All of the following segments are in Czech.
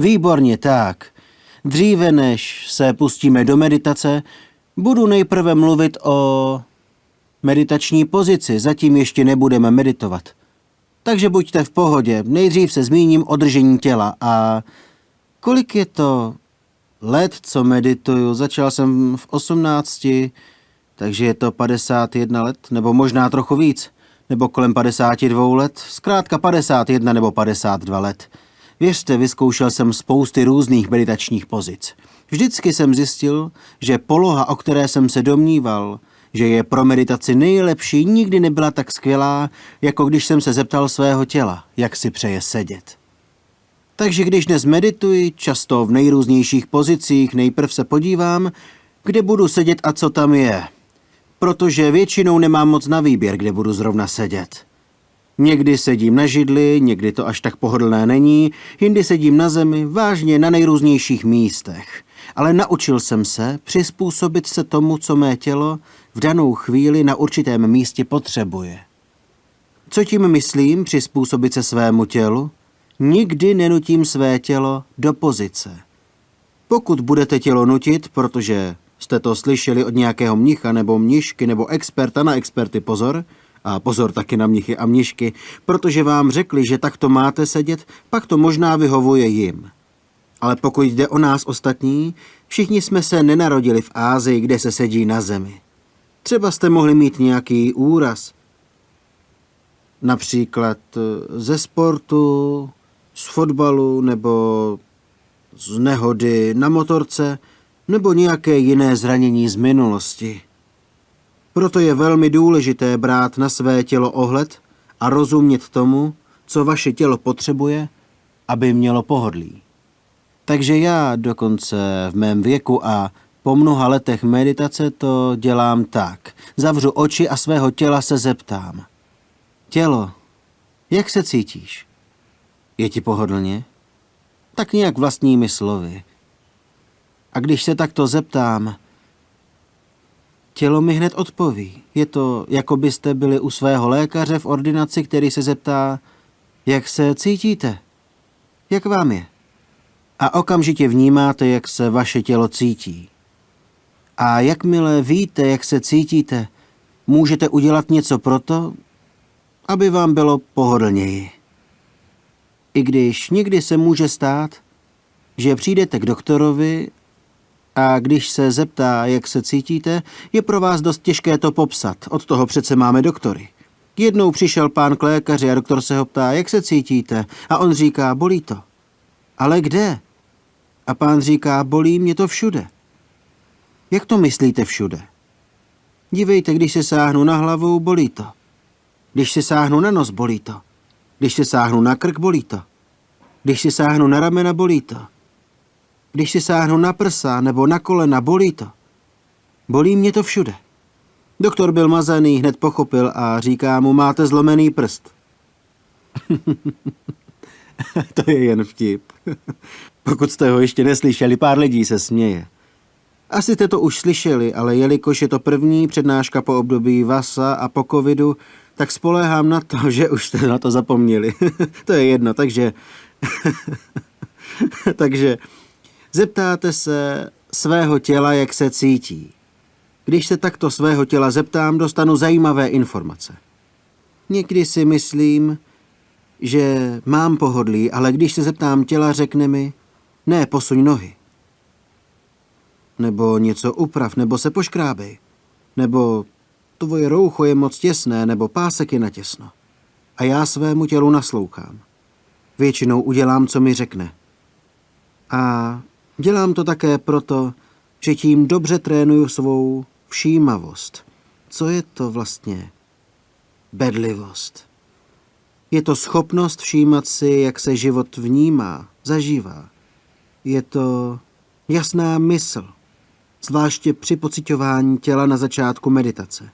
Výborně, tak. Dříve než se pustíme do meditace, budu nejprve mluvit o meditační pozici, zatím ještě nebudeme meditovat. Takže buďte v pohodě, nejdřív se zmíním o držení těla a kolik je to let, co medituju, začal jsem v 18, takže je to 51 let, nebo možná trochu víc, nebo kolem 52 let, zkrátka 51 nebo 52 let. Věřte, vyzkoušel jsem spousty různých meditačních pozic. Vždycky jsem zjistil, že poloha, o které jsem se domníval, že je pro meditaci nejlepší, nikdy nebyla tak skvělá, jako když jsem se zeptal svého těla, jak si přeje sedět. Takže když dnes medituji, často v nejrůznějších pozicích, nejprv se podívám, kde budu sedět a co tam je. Protože většinou nemám moc na výběr, kde budu zrovna sedět. Někdy sedím na židli, někdy to až tak pohodlné není, jindy sedím na zemi, vážně na nejrůznějších místech. Ale naučil jsem se přizpůsobit se tomu, co mé tělo v danou chvíli na určitém místě potřebuje. Co tím myslím přizpůsobit se svému tělu? Nikdy nenutím své tělo do pozice. Pokud budete tělo nutit, protože jste to slyšeli od nějakého mnicha nebo mnišky nebo experta na experty, pozor, a pozor taky na mnichy a mnišky, protože vám řekli, že takto máte sedět, pak to možná vyhovuje jim. Ale pokud jde o nás ostatní, všichni jsme se nenarodili v Ázii, kde se sedí na zemi. Třeba jste mohli mít nějaký úraz, například ze sportu, z fotbalu nebo z nehody na motorce nebo nějaké jiné zranění z minulosti. Proto je velmi důležité brát na své tělo ohled a rozumět tomu, co vaše tělo potřebuje, aby mělo pohodlí. Takže já dokonce v mém věku a po mnoha letech meditace to dělám tak. Zavřu oči a svého těla se zeptám. Tělo, jak se cítíš? Je ti pohodlně? Tak nějak vlastními slovy. A když se takto zeptám, tělo mi hned odpoví. Je to, jako byste byli u svého lékaře v ordinaci, který se zeptá, jak se cítíte? Jak vám je? A okamžitě vnímáte, jak se vaše tělo cítí. A jakmile víte, jak se cítíte, můžete udělat něco proto, aby vám bylo pohodlněji. I když někdy se může stát, že přijdete k doktorovi a když se zeptá, jak se cítíte, je pro vás dost těžké to popsat. Od toho přece máme doktory. Jednou přišel pán k lékaři a doktor se ho ptá, jak se cítíte? A on říká, bolí to. Ale kde? A pán říká, bolí mě to všude. Jak to myslíte všude? Dívejte, když se sáhnu na hlavu, bolí to. Když se sáhnu na nos, bolí to. Když se sáhnu na krk, bolí to. Když se sáhnu na ramena, bolí to. Když se sáhnu na prsa nebo na kolena, bolí to. Bolí mě to všude. Doktor byl mazaný, hned pochopil a říká mu, máte zlomený prst. To je jen vtip. Pokud jste ho ještě neslyšeli, pár lidí se směje. Asi jste to už slyšeli, ale jelikož je to první přednáška po období Vasa a po covidu, tak spoléhám na to, že už jste na to zapomněli. To je jedno, takže... takže zeptáte se svého těla, jak se cítí. Když se takto svého těla zeptám, dostanu zajímavé informace. Někdy si myslím, že mám pohodlí, ale když se zeptám těla, řekne mi, ne, posuň nohy. Nebo něco uprav, nebo se poškrábej. Nebo tvoje roucho je moc těsné, nebo pásek je natěsno. A já svému tělu naslouchám. Většinou udělám, co mi řekne. A dělám to také proto, že tím dobře trénuju svou všímavost. Co je to vlastně? Bedlivost. Je to schopnost všímat si, jak se život vnímá, zažívá. Je to jasná mysl, zvláště při pociťování těla na začátku meditace.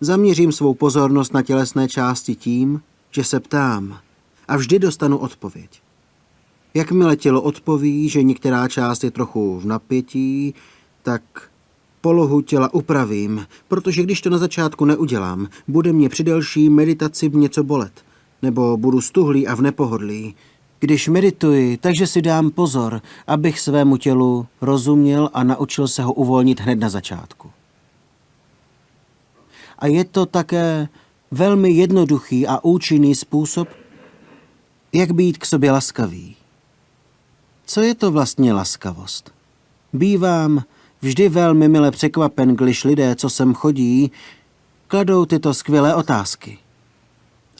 Zaměřím svou pozornost na tělesné části tím, že se ptám a vždy dostanu odpověď. Jakmile tělo odpoví, že některá část je trochu v napětí, tak polohu těla upravím, protože když to na začátku neudělám, bude mě při delší meditaci něco bolet. Nebo budu stuhlý a v nepohodlí. když medituji, takže si dám pozor, abych svému tělu rozuměl a naučil se ho uvolnit hned na začátku. A je to také velmi jednoduchý a účinný způsob, jak být k sobě laskavý. Co je to vlastně laskavost? Bývám vždy velmi mile překvapen, když lidé, co sem chodí, kladou tyto skvělé otázky.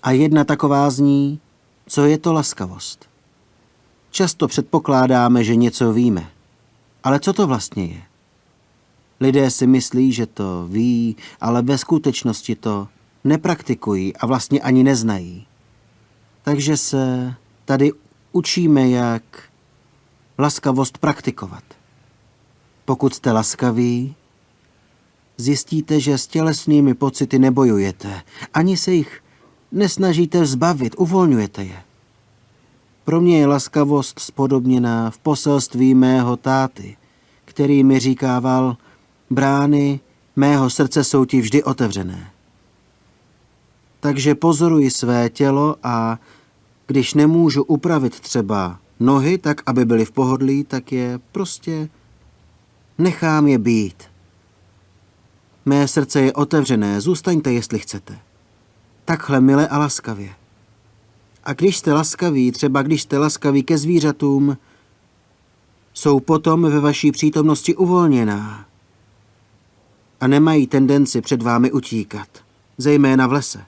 A jedna taková zní, co je to laskavost? Často předpokládáme, že něco víme. Ale co to vlastně je? Lidé si myslí, že to ví, ale ve skutečnosti to nepraktikují a vlastně ani neznají. Takže se tady učíme, jak laskavost praktikovat. Pokud jste laskaví, zjistíte, že s tělesnými pocity nebojujete, ani se jich nesnažíte zbavit, uvolňujete je. Pro mě je laskavost spodobněná v poselství mého táty, který mi říkával, brány mého srdce jsou ti vždy otevřené. Takže pozoruji své tělo a když nemůžu upravit třeba nohy tak, aby byly v pohodlí, tak je prostě nechám je být. Mé srdce je otevřené, zůstaňte, jestli chcete. Takhle mile a laskavě. A když jste laskaví, třeba když jste laskaví ke zvířatům, jsou potom ve vaší přítomnosti uvolněná a nemají tendenci před vámi utíkat, zejména v lese.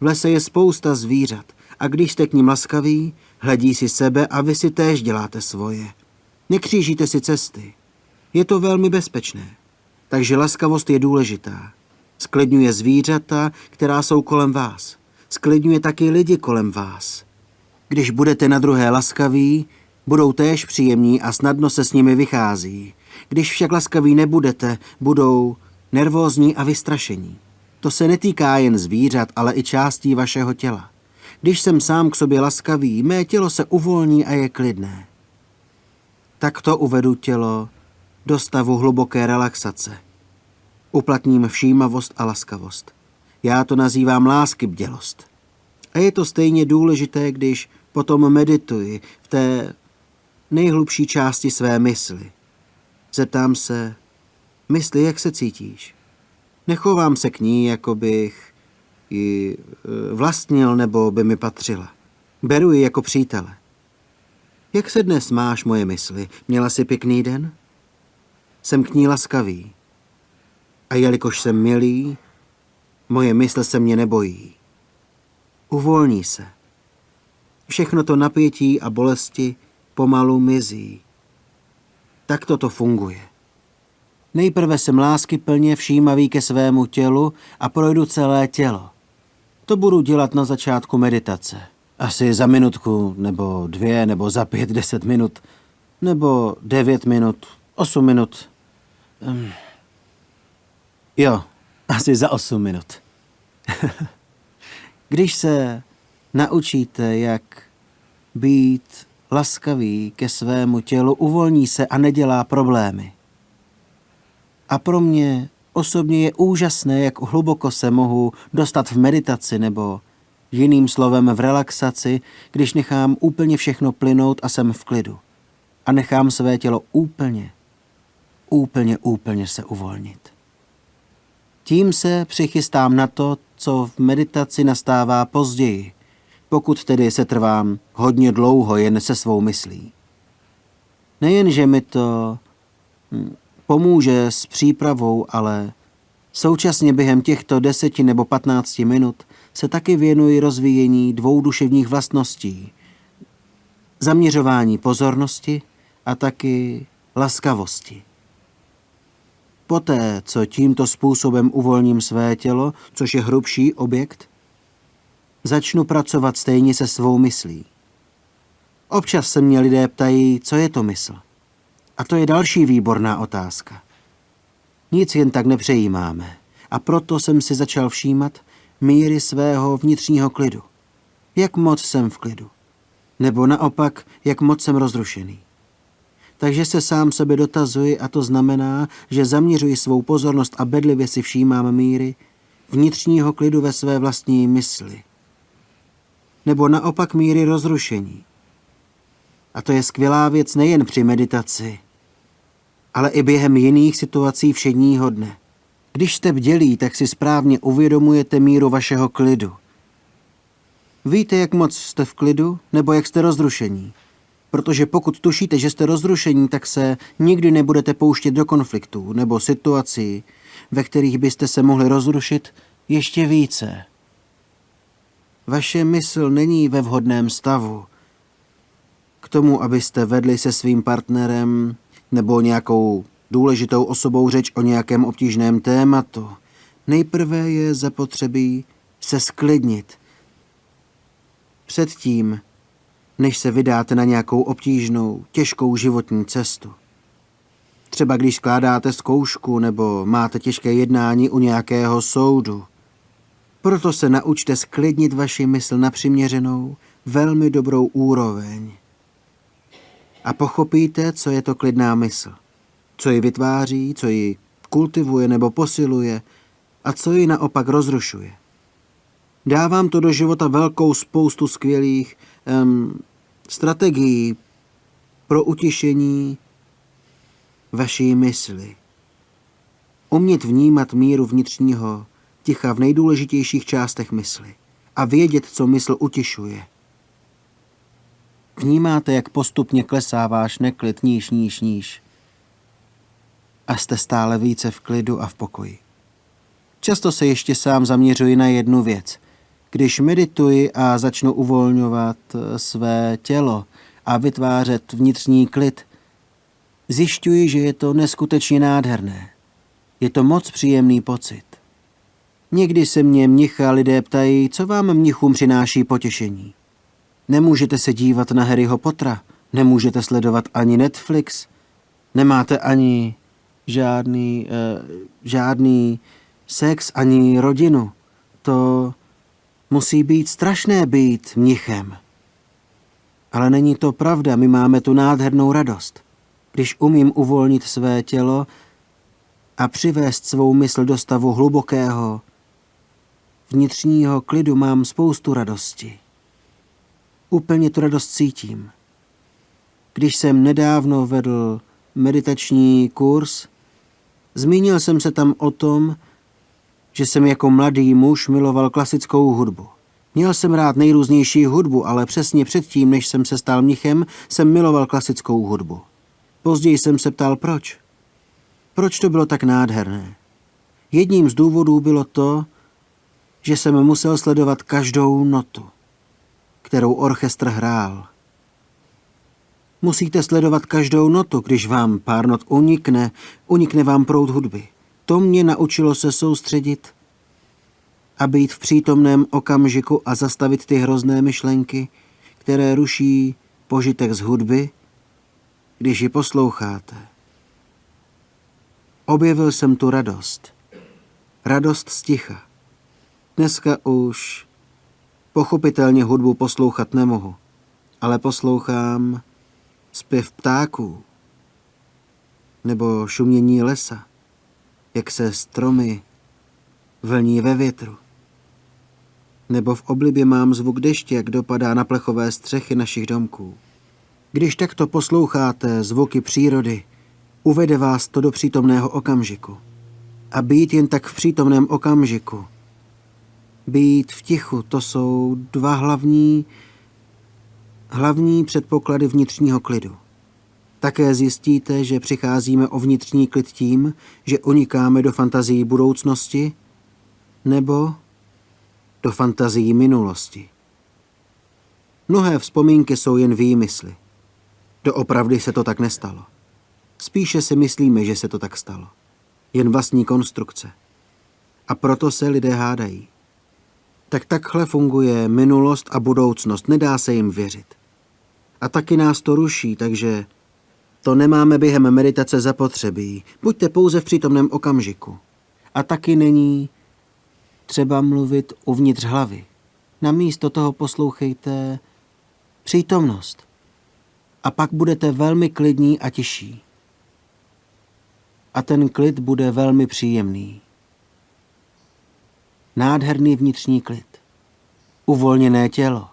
V lese je spousta zvířat a když jste k nim laskaví, hledí si sebe a vy si též děláte svoje. Nekřížíte si cesty. Je to velmi bezpečné, takže laskavost je důležitá. Sklidňuje zvířata, která jsou kolem vás. Sklidňuje taky lidi kolem vás. Když budete na druhé laskaví, budou též příjemní a snadno se s nimi vychází. Když však laskaví nebudete, budou nervózní a vystrašení. To se netýká jen zvířat, ale i částí vašeho těla. Když jsem sám k sobě laskavý, mé tělo se uvolní a je klidné. Takto uvedu tělo do stavu hluboké relaxace. Uplatním všímavost a laskavost. Já to nazývám láskybdělost. A je to stejně důležité, když potom medituji v té nejhlubší části své mysli. Zeptám se, mysli, jak se cítíš? Nechovám se k ní, jako bych ji vlastnil nebo by mi patřila. Beru ji jako přítele. Jak se dnes máš, moje mysli? Měla jsi pěkný den? Jsem k ní laskavý. A jelikož jsem milý, moje mysl se mě nebojí. Uvolní se. Všechno to napětí a bolesti pomalu mizí. Tak toto funguje. Nejprve jsem láskyplně všímavý ke svému tělu a projdu celé tělo. To budu dělat na začátku meditace. Asi za minutku, nebo 2, nebo za 5-10 minut, nebo 9 minut, 8 minut. Jo, asi za 8 minut. Když se naučíte, jak být laskavý ke svému tělu, uvolní se a nedělá problémy. A pro mě osobně je úžasné, jak hluboko se mohu dostat v meditaci nebo jiným slovem v relaxaci, když nechám úplně všechno plynout a jsem v klidu. A nechám své tělo úplně se uvolnit. Tím se přichystám na to, co v meditaci nastává později, pokud tedy se trvám hodně dlouho jen se svou myslí. Nejenže mi to pomůže s přípravou, ale současně během těchto 10 nebo 15 minut se taky věnuji rozvíjení 2 duševních vlastností, zaměřování pozornosti a taky laskavosti. Poté, co tímto způsobem uvolním své tělo, což je hrubší objekt, začnu pracovat stejně se svou myslí. Občas se mě lidé ptají, co je to mysl. A to je další výborná otázka. Nic jen tak nepřejímáme. A proto jsem si začal všímat míry svého vnitřního klidu. Jak moc jsem v klidu. Nebo naopak, jak moc jsem rozrušený. Takže se sám sebe dotazuji a to znamená, že zaměřuji svou pozornost a bedlivě si všímám míry vnitřního klidu ve své vlastní mysli. Nebo naopak míry rozrušení. A to je skvělá věc nejen při meditaci, ale i během jiných situací všedního dne. Když jste bdělí, tak si správně uvědomujete míru vašeho klidu. Víte, jak moc jste v klidu, nebo jak jste rozrušení? Protože pokud tušíte, že jste rozrušení, tak se nikdy nebudete pouštět do konfliktů nebo situací, ve kterých byste se mohli rozrušit ještě více. Vaše mysl není ve vhodném stavu k tomu, abyste vedli se svým partnerem nebo nějakou důležitou osobou řeč o nějakém obtížném tématu. Nejprve je zapotřebí se sklidnit. Předtím, než se vydáte na nějakou obtížnou, těžkou životní cestu. Třeba když skládáte zkoušku nebo máte těžké jednání u nějakého soudu. Proto se naučte sklidnit vaši mysl na přiměřenou, velmi dobrou úroveň. A pochopíte, co je to klidná mysl. Co ji vytváří, co ji kultivuje nebo posiluje a co ji naopak rozrušuje. Dávám to do života velkou spoustu skvělých strategií pro utišení vaší mysli. Umět vnímat míru vnitřního ticha v nejdůležitějších částech mysli a vědět, co mysl utišuje. Vnímáte, jak postupně klesá váš neklid níž. A jste stále více v klidu a v pokoji. Často se ještě sám zaměřuji na jednu věc. Když medituji a začnu uvolňovat své tělo a vytvářet vnitřní klid, zjišťuji, že je to neskutečně nádherné. Je to moc příjemný pocit. Někdy se mě mnicha lidé ptají, co vám mnichům přináší potěšení. Nemůžete se dívat na Harryho Pottera, nemůžete sledovat ani Netflix, nemáte ani žádný sex, ani rodinu. To musí být strašné být mnichem. Ale není to pravda, my máme tu nádhernou radost. Když umím uvolnit své tělo a přivést svou mysl do stavu hlubokého vnitřního klidu, mám spoustu radosti. Úplně tu radost cítím. Když jsem nedávno vedl meditační kurz, zmínil jsem se tam o tom, že jsem jako mladý muž miloval klasickou hudbu. Měl jsem rád nejrůznější hudbu, ale přesně předtím, než jsem se stal mnichem, jsem miloval klasickou hudbu. Později jsem se ptal, proč. Proč to bylo tak nádherné? Jedním z důvodů bylo to, že jsem musel sledovat každou notu, kterou orchestr hrál. Musíte sledovat každou notu, když vám pár not unikne vám proud hudby. To mě naučilo se soustředit a být v přítomném okamžiku a zastavit ty hrozné myšlenky, které ruší požitek z hudby, když ji posloucháte. Objevil jsem tu radost. Radost z ticha. Dneska už pochopitelně hudbu poslouchat nemohu, ale poslouchám zpěv ptáků nebo šumění lesa, jak se stromy vlní ve větru. Nebo v oblibě mám zvuk deště, jak dopadá na plechové střechy našich domků. Když takto posloucháte zvuky přírody, uvede vás to do přítomného okamžiku. A být jen tak v přítomném okamžiku, být v tichu, to jsou dva hlavní předpoklady vnitřního klidu. Také zjistíte, že přicházíme o vnitřní klid tím, že unikáme do fantazií budoucnosti nebo do fantazií minulosti. Mnohé vzpomínky jsou jen výmysly. Doopravdy se to tak nestalo. Spíše si myslíme, že se to tak stalo. Jen vlastní konstrukce. A proto se lidé hádají. Takhle funguje minulost a budoucnost, nedá se jim věřit. A taky nás to ruší, takže to nemáme během meditace zapotřebí. Buďte pouze v přítomném okamžiku. A taky není třeba mluvit uvnitř hlavy. Namísto toho poslouchejte přítomnost. A pak budete velmi klidní a tiší. A ten klid bude velmi příjemný. Nádherný vnitřní klid. Uvolněné tělo.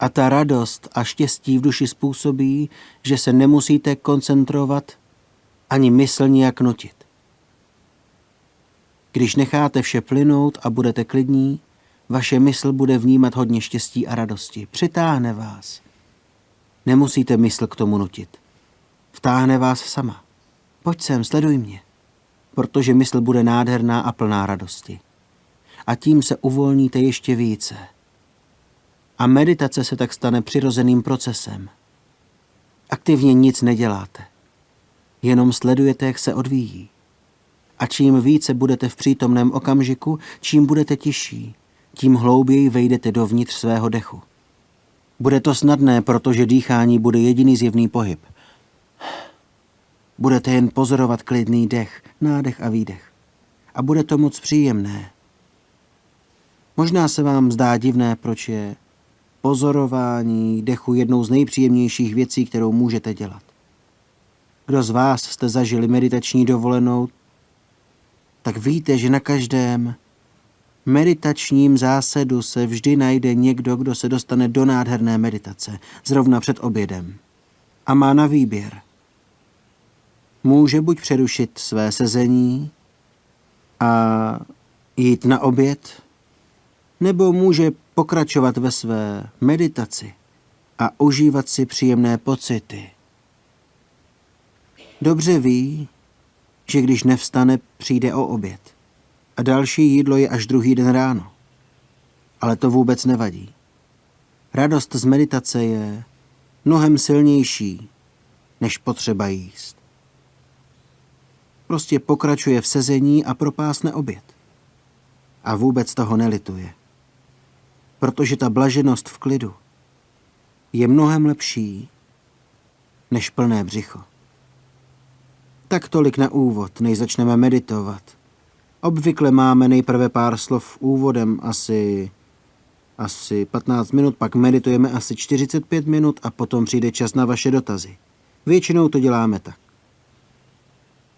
A ta radost a štěstí v duši způsobí, že se nemusíte koncentrovat ani mysl nijak nutit. Když necháte vše plynout a budete klidní, vaše mysl bude vnímat hodně štěstí a radosti. Přitáhne vás. Nemusíte mysl k tomu nutit. Vtáhne vás sama. Pojď sem, sleduj mě. Protože mysl bude nádherná a plná radosti. A tím se uvolníte ještě více. A meditace se tak stane přirozeným procesem. Aktivně nic neděláte. Jenom sledujete, jak se odvíjí. A čím více budete v přítomném okamžiku, čím budete tišší, tím hlouběji vejdete dovnitř svého dechu. Bude to snadné, protože dýchání bude jediný zjevný pohyb. Budete jen pozorovat klidný dech, nádech a výdech. A bude to moc příjemné. Možná se vám zdá divné, proč je pozorování dechu jednou z nejpříjemnějších věcí, kterou můžete dělat. Kdo z vás jste zažili meditační dovolenou, tak víte, že na každém meditačním zásedu se vždy najde někdo, kdo se dostane do nádherné meditace, zrovna před obědem. A má na výběr. Může buď přerušit své sezení a jít na oběd, nebo může pokračovat ve své meditaci a užívat si příjemné pocity. Dobře ví, že když nevstane, přijde o oběd. A další jídlo je až druhý den ráno. Ale to vůbec nevadí. Radost z meditace je mnohem silnější, než potřeba jíst. Prostě pokračuje v sezení a propásne oběd. A vůbec toho nelituje. Protože ta blaženost v klidu je mnohem lepší než plné břicho. Tak tolik na úvod, než začneme meditovat. Obvykle máme nejprve pár slov úvodem, asi 15 minut, pak meditujeme asi 45 minut a potom přijde čas na vaše dotazy. Většinou to děláme tak.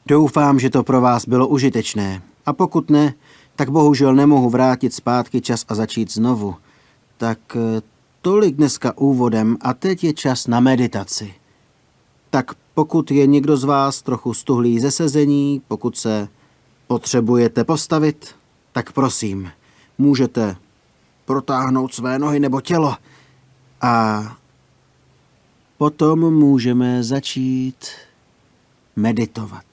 Doufám, že to pro vás bylo užitečné. A pokud ne, tak bohužel nemohu vrátit zpátky čas a začít znovu. Tak tolik dneska úvodem a teď je čas na meditaci. Tak pokud je někdo z vás trochu stuhlý ze sezení, pokud se potřebujete postavit, tak prosím, můžete protáhnout své nohy nebo tělo a potom můžeme začít meditovat.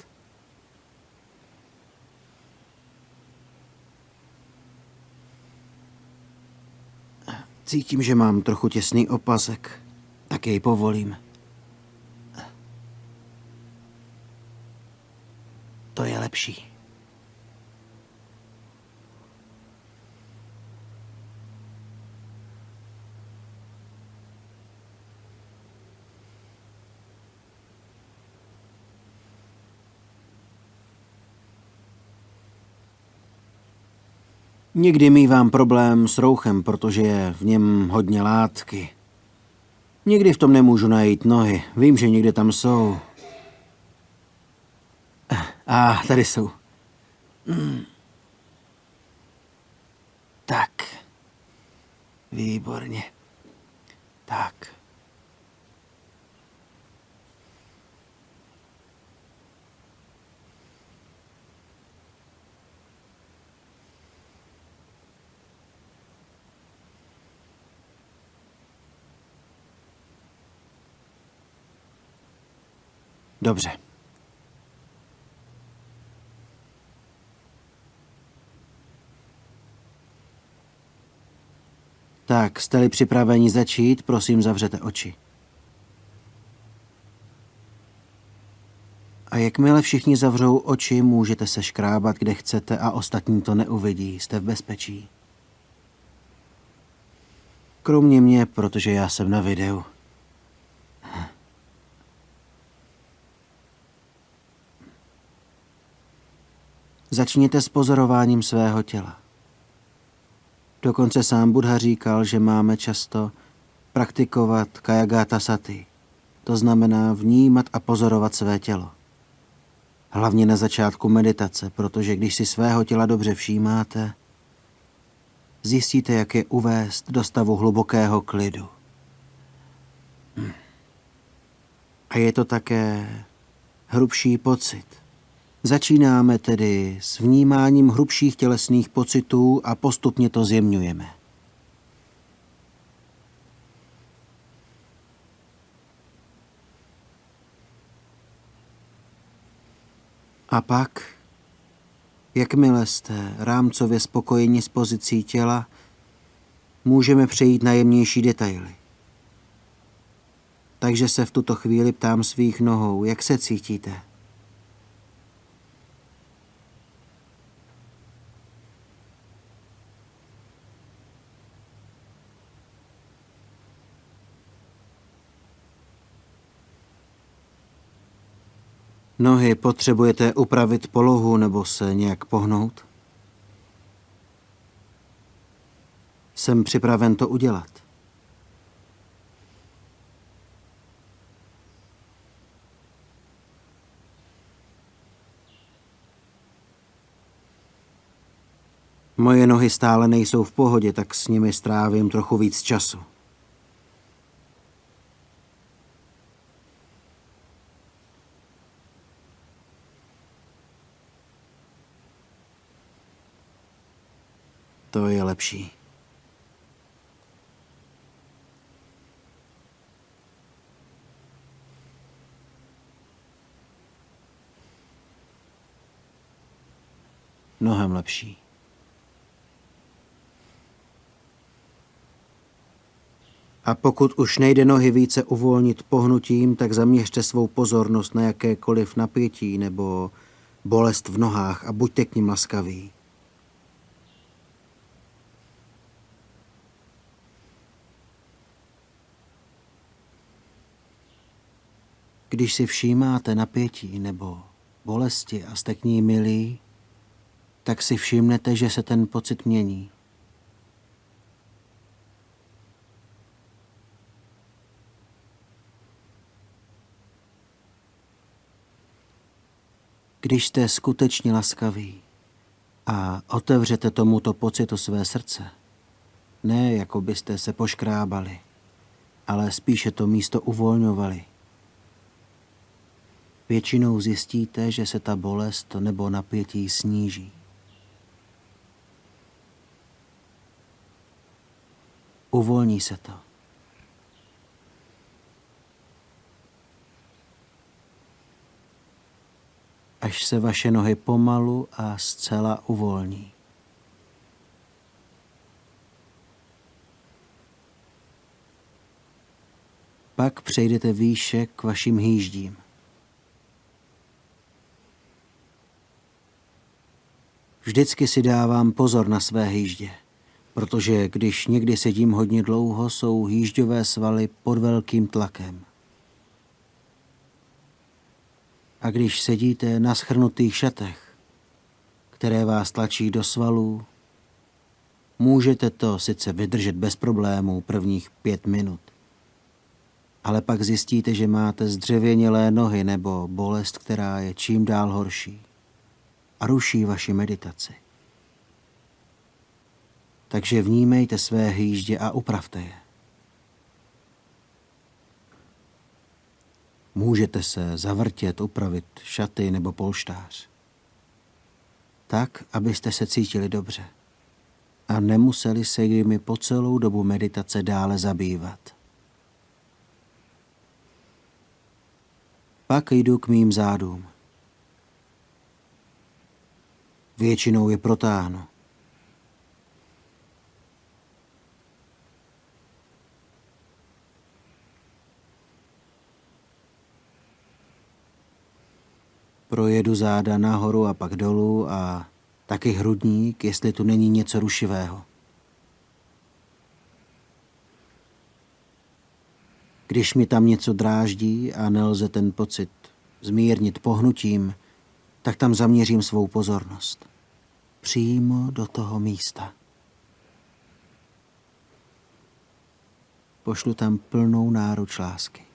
Cítím, že mám trochu těsný opasek, tak jej povolím. To je lepší. Někdy mívám problém s rouchem, protože je v něm hodně látky. Někdy v tom nemůžu najít nohy. Vím, že někde tam jsou. A tady jsou. Tak. Výborně. Tak. Dobře. Tak, jste-li připraveni začít, prosím, zavřete oči. A jakmile všichni zavřou oči, můžete se škrábat, kde chcete a ostatní to neuvidí. Jste v bezpečí. Kromě mě, protože já jsem na videu. Začněte s pozorováním svého těla. Dokonce sám Buddha říkal, že máme často praktikovat kayagata sati. To znamená vnímat a pozorovat své tělo. Hlavně na začátku meditace, protože když si svého těla dobře všímáte, zjistíte, jak je uvést do stavu hlubokého klidu. A je to také hrubší pocit. Začínáme tedy s vnímáním hrubších tělesných pocitů a postupně to zjemňujeme. A pak, jakmile jste rámcově spokojeni s pozicí těla, můžeme přejít na jemnější detaily. Takže se v tuto chvíli ptám svých nohou, jak se cítíte? Nohy potřebujete upravit polohu nebo se nějak pohnout? Jsem připraven to udělat. Moje nohy stále nejsou v pohodě, tak s nimi strávím trochu víc času. To je lepší. Mnohem lepší. A pokud už nejde nohy více uvolnit pohnutím, tak zaměřte svou pozornost na jakékoliv napětí nebo bolest v nohách a buďte k nim laskaví. Když si všímáte napětí nebo bolesti a jste k ní milí, tak si všimnete, že se ten pocit mění. Když jste skutečně laskaví a otevřete tomuto pocitu své srdce, ne jako byste se poškrábali, ale spíše to místo uvolňovali, většinou zjistíte, že se ta bolest nebo napětí sníží. Uvolní se to. Až se vaše nohy pomalu a zcela uvolní. Pak přejdete výše k vašim hýždím. Vždycky si dávám pozor na své hýždě, protože když někdy sedím hodně dlouho, jsou hýžďové svaly pod velkým tlakem. A když sedíte na schrnutých šatech, které vás tlačí do svalů, můžete to sice vydržet bez problémů prvních 5 minut, ale pak zjistíte, že máte zdřevěnělé nohy nebo bolest, která je čím dál horší a ruší vaši meditaci. Takže vnímejte své hýždě a upravte je. Můžete se zavrtět, upravit šaty nebo polštář. Tak, abyste se cítili dobře a nemuseli se jimi po celou dobu meditace dále zabývat. Pak jdu k mým zádům. Většinou je protáhnu. Projedu záda nahoru a pak dolů a taky hrudník, jestli tu není něco rušivého. Když mi tam něco dráždí a nelze ten pocit zmírnit pohnutím, tak tam zaměřím svou pozornost. Přímo do toho místa. Pošlu tam plnou náruč lásky.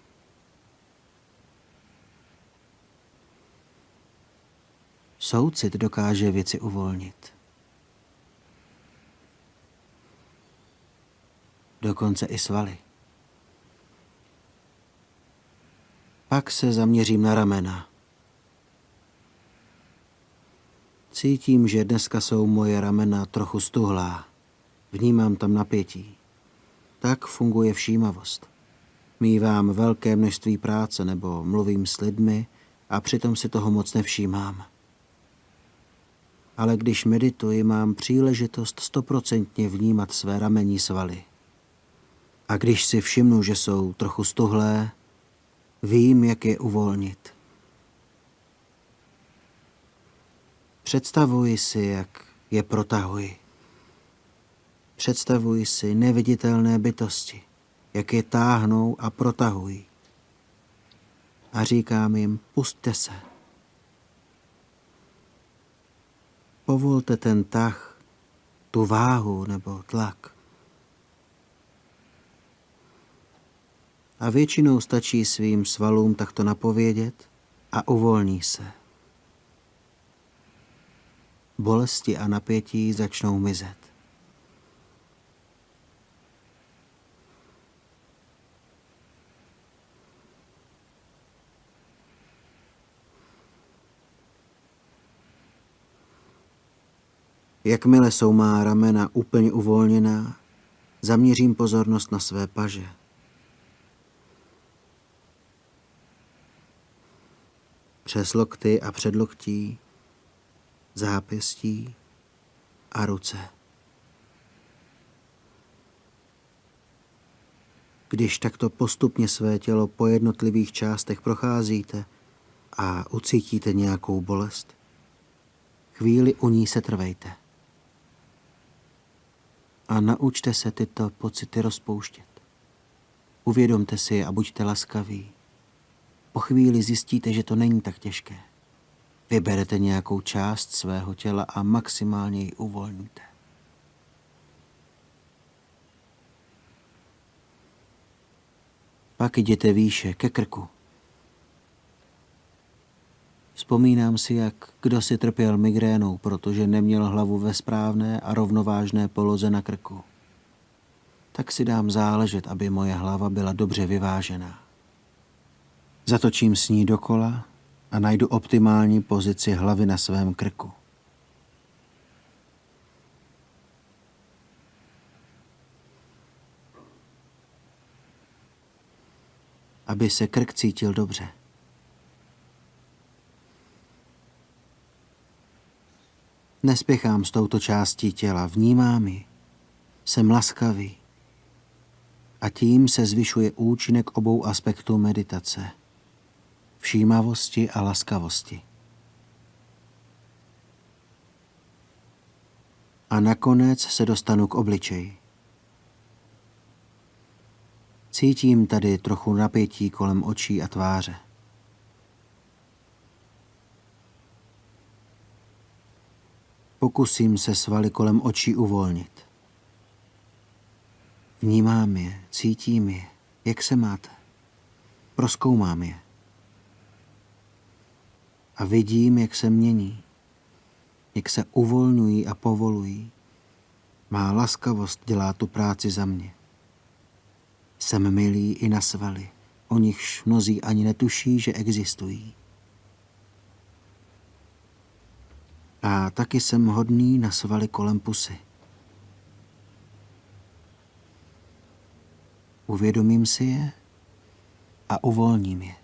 Soucit dokáže věci uvolnit. Dokonce i svaly. Pak se zaměřím na ramena. Cítím, že dneska jsou moje ramena trochu stuhlá. Vnímám tam napětí. Tak funguje všímavost. Mívám velké množství práce nebo mluvím s lidmi a přitom si toho moc nevšímám. Ale když medituji, mám příležitost 100% vnímat své ramenní svaly. A když si všimnu, že jsou trochu stuhlé, vím, jak je uvolnit. Představuji si, jak je protahuji. Představuji si neviditelné bytosti, jak je táhnou a protahují. A říkám jim, pusťte se. Povolte ten tah, tu váhu nebo tlak. A většinou stačí svým svalům takto napovědět a uvolní se. Bolesti a napětí začnou mizet. Jakmile jsou má ramena úplně uvolněná, zaměřím pozornost na své paže. Přes lokty a předloktí, zápěstí a ruce. Když takto postupně své tělo po jednotlivých částech procházíte a ucítíte nějakou bolest, chvíli u ní se trvejte. A naučte se tyto pocity rozpouštět. Uvědomte si je a buďte laskaví. Po chvíli zjistíte, že to není tak těžké. Vyberete nějakou část svého těla a maximálně ji uvolníte. Pak jděte výše, ke krku. Vzpomínám si, jak kdosi trpěl migrénou, protože neměl hlavu ve správné a rovnovážné poloze na krku. Tak si dám záležet, aby moje hlava byla dobře vyvážená. Zatočím s ní dokola a najdu optimální pozici hlavy na svém krku. Aby se krk cítil dobře. Nespěchám s touto částí těla, vnímám ji, jsem laskavý a tím se zvyšuje účinek obou aspektů meditace. Všímavosti a laskavosti. A nakonec se dostanu k obličeji. Cítím tady trochu napětí kolem očí a tváře. Pokusím se svaly kolem očí uvolnit. Vnímám je, cítím je. Jak se máte? Prozkoumám je. A vidím, jak se mění, jak se uvolňují a povolují. Má laskavost dělá tu práci za mě. Jsem milý i na svaly, o nichž mnozí ani netuší, že existují. A taky jsem hodný na svaly kolem pusy. Uvědomím si je a uvolním je.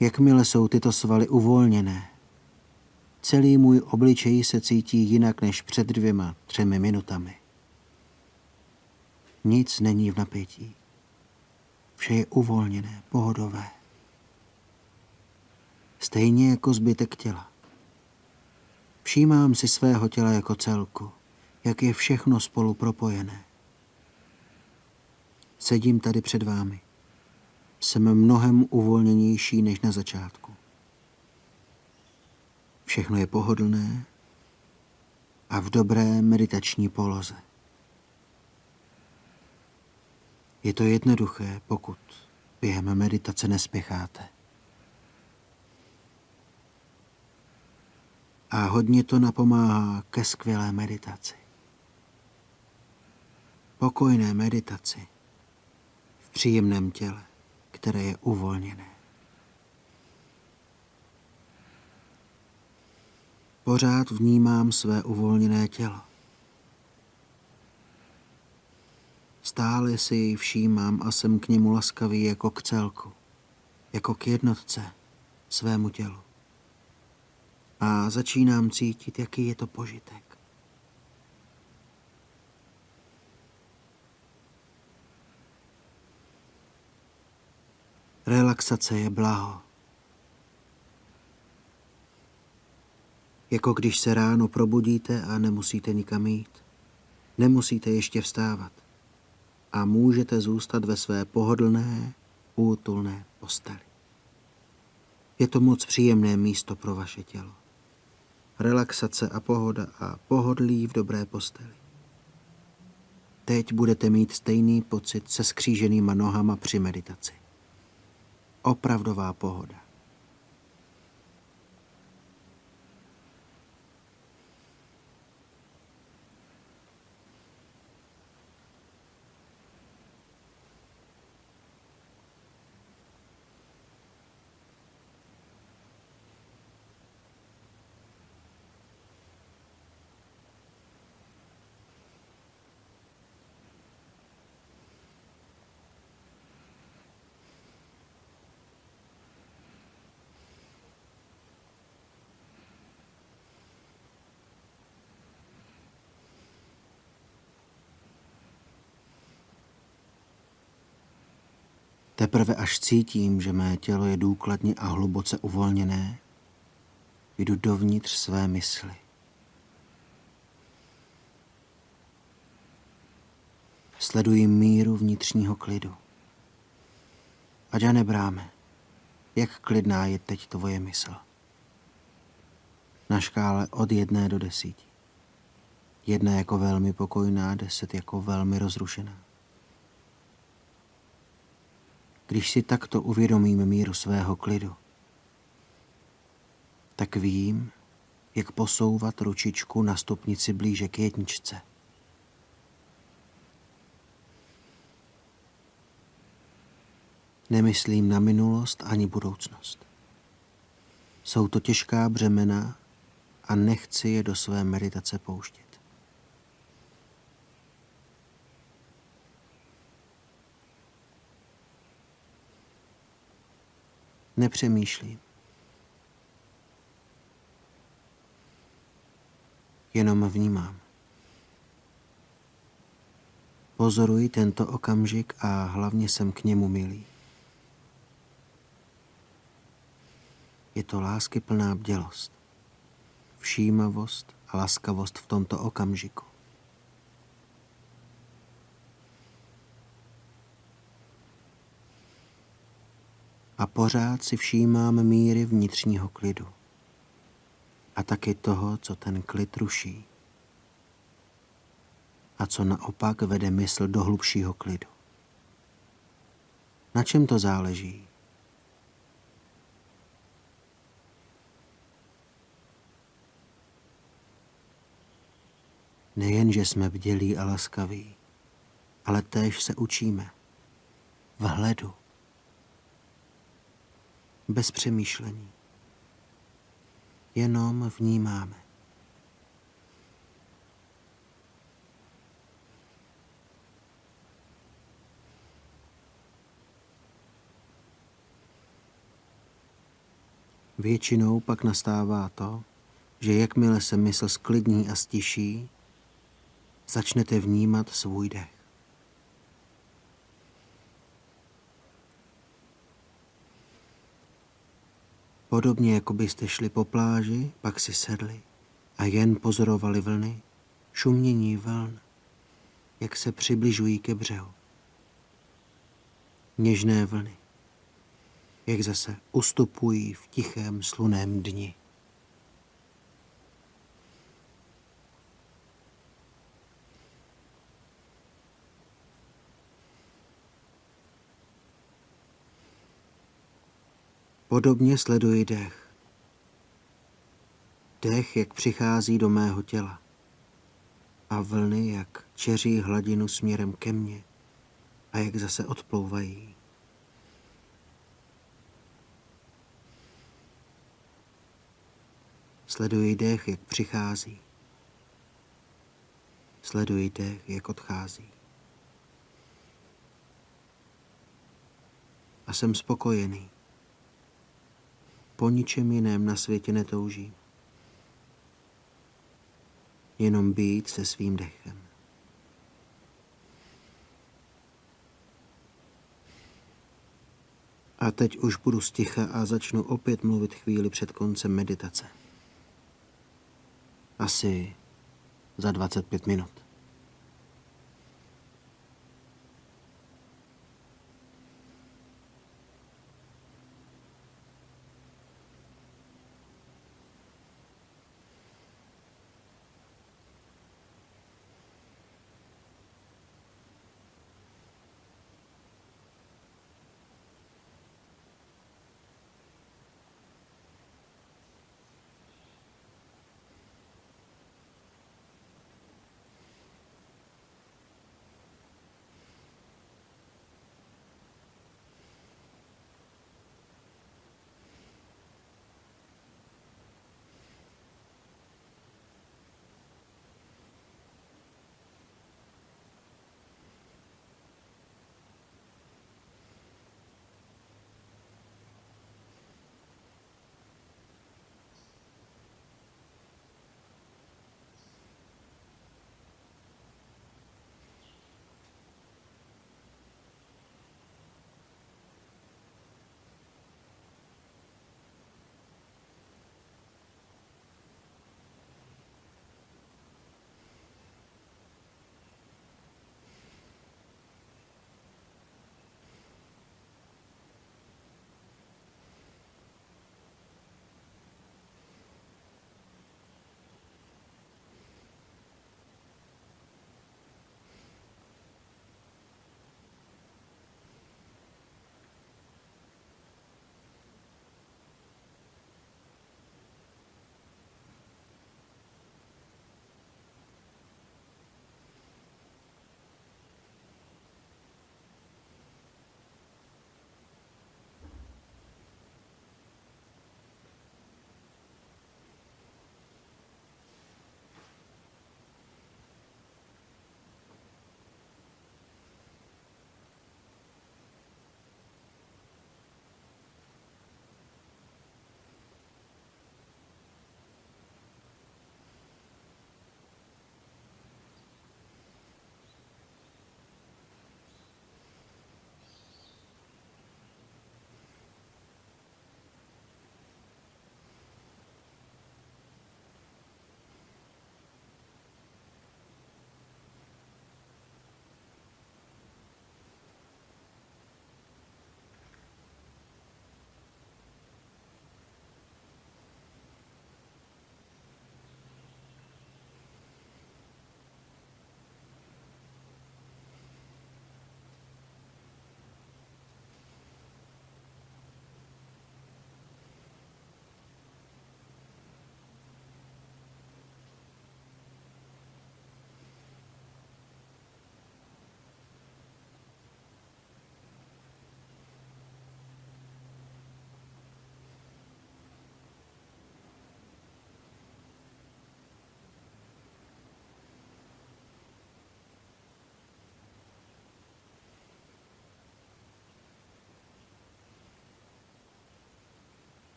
Jakmile jsou tyto svaly uvolněné, celý můj obličej se cítí jinak než před 2-3 minutami. Nic není v napětí. Vše je uvolněné, pohodové. Stejně jako zbytek těla. Všímám si svého těla jako celku, jak je všechno spolu propojené. Sedím tady před vámi. Jsem mnohem uvolněnější než na začátku. Všechno je pohodlné a v dobré meditační poloze. Je to jednoduché, pokud během meditace nespěcháte. A hodně to napomáhá ke skvělé meditaci. pokojné meditaci v příjemném těle, které je uvolněné. Pořád vnímám své uvolněné tělo. Stále si jej všímám a jsem k němu laskavý jako k celku, jako k jednotce, svému tělu. A začínám cítit, jaký je to požitek. Relaxace je blaho. Jako když se ráno probudíte a nemusíte nikam jít. Nemusíte ještě vstávat. A můžete zůstat ve své pohodlné, útulné posteli. Je to moc příjemné místo pro vaše tělo. Relaxace a pohoda a pohodlí v dobré posteli. Teď budete mít stejný pocit se skříženýma nohama při meditaci. Opravdová pohoda. Teprve až cítím, že mé tělo je důkladně a hluboce uvolněné, jdu dovnitř své mysli. Sleduji míru vnitřního klidu. Aďane bráme, jak klidná je teď tvoje mysl. Na škále od 1 do 10. 1 jako velmi pokojná, 10 jako velmi rozrušená. Když si takto uvědomím míru svého klidu, tak vím, jak posouvat ručičku na stupnici blíže k 1. Nemyslím na minulost ani budoucnost. Jsou to těžká břemena a nechci je do své meditace pouštět. Nepřemýšlím. Jenom vnímám. Pozoruji tento okamžik a hlavně jsem k němu milý. Je to láskyplná bdělost, všímavost a laskavost v tomto okamžiku. A pořád si všímám míry vnitřního klidu. A taky toho, co ten klid ruší. A co naopak vede mysl do hlubšího klidu. Na čem to záleží? Nejen, že jsme bdělí a laskaví, ale též se učíme. Vhledu. Bez přemýšlení. Jenom vnímáme. Většinou pak nastává to, že jakmile se mysl sklidní a stiší, začnete vnímat svůj dech. Podobně jako byste šli po pláži, pak si sedli a jen pozorovali vlny, šumění vln, jak se přibližují ke břehu. Něžné vlny, jak zase ustupují v tichém slunném dni. Podobně sleduji dech. Dech, jak přichází do mého těla. A vlny, jak čeří hladinu směrem ke mně a jak zase odplouvají. Sleduji dech, jak přichází. Sleduji dech, jak odchází. A jsem spokojený. Po ničem jiném na světě netoužím. Jenom být se svým dechem. A teď už budu sticha a začnu opět mluvit chvíli před koncem meditace. Asi za 25 minut.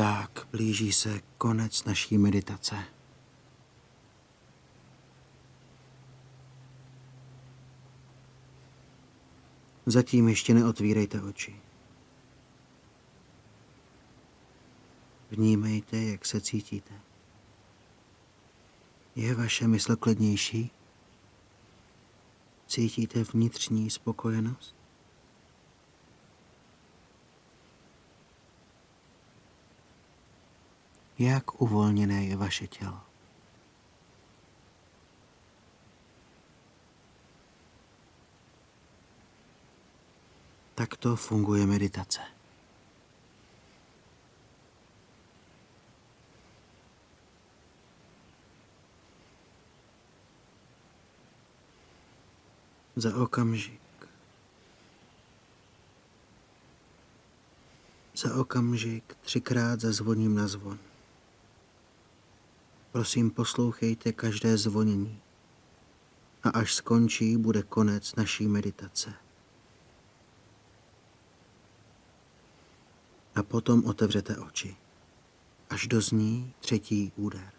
Tak, blíží se konec naší meditace. Zatím ještě neotvírejte oči. Vnímejte, jak se cítíte. Je vaše mysl klidnější? Cítíte vnitřní spokojenost? Jak uvolněné je vaše tělo? Takto funguje meditace. Za okamžik. Třikrát zazvoním na zvon. Prosím, poslouchejte každé zvonění. A až skončí, bude konec naší meditace. A potom otevřete oči. Až dozní třetí úder.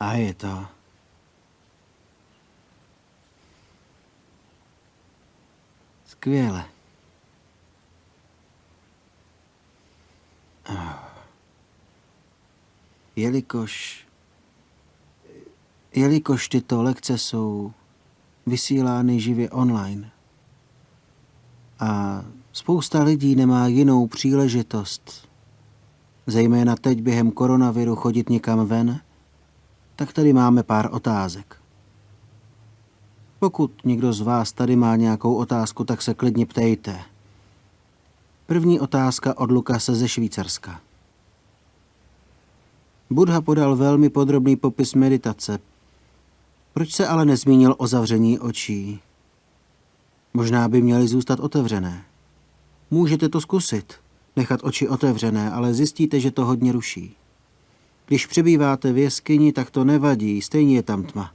A je to. Skvěle. Jelikož tyto lekce jsou vysílány živě online a spousta lidí nemá jinou příležitost, zejména teď během koronaviru chodit někam ven, tak tady máme pár otázek. Pokud někdo z vás tady má nějakou otázku, tak se klidně ptejte. První otázka od Lukáše ze Švýcarska. Buddha podal velmi podrobný popis meditace. Proč se ale nezmínil o zavření očí? Možná by měly zůstat otevřené. Můžete to zkusit, nechat oči otevřené, ale zjistíte, že to hodně ruší. Když přebýváte v jeskyni, tak to nevadí, stejně je tam tma.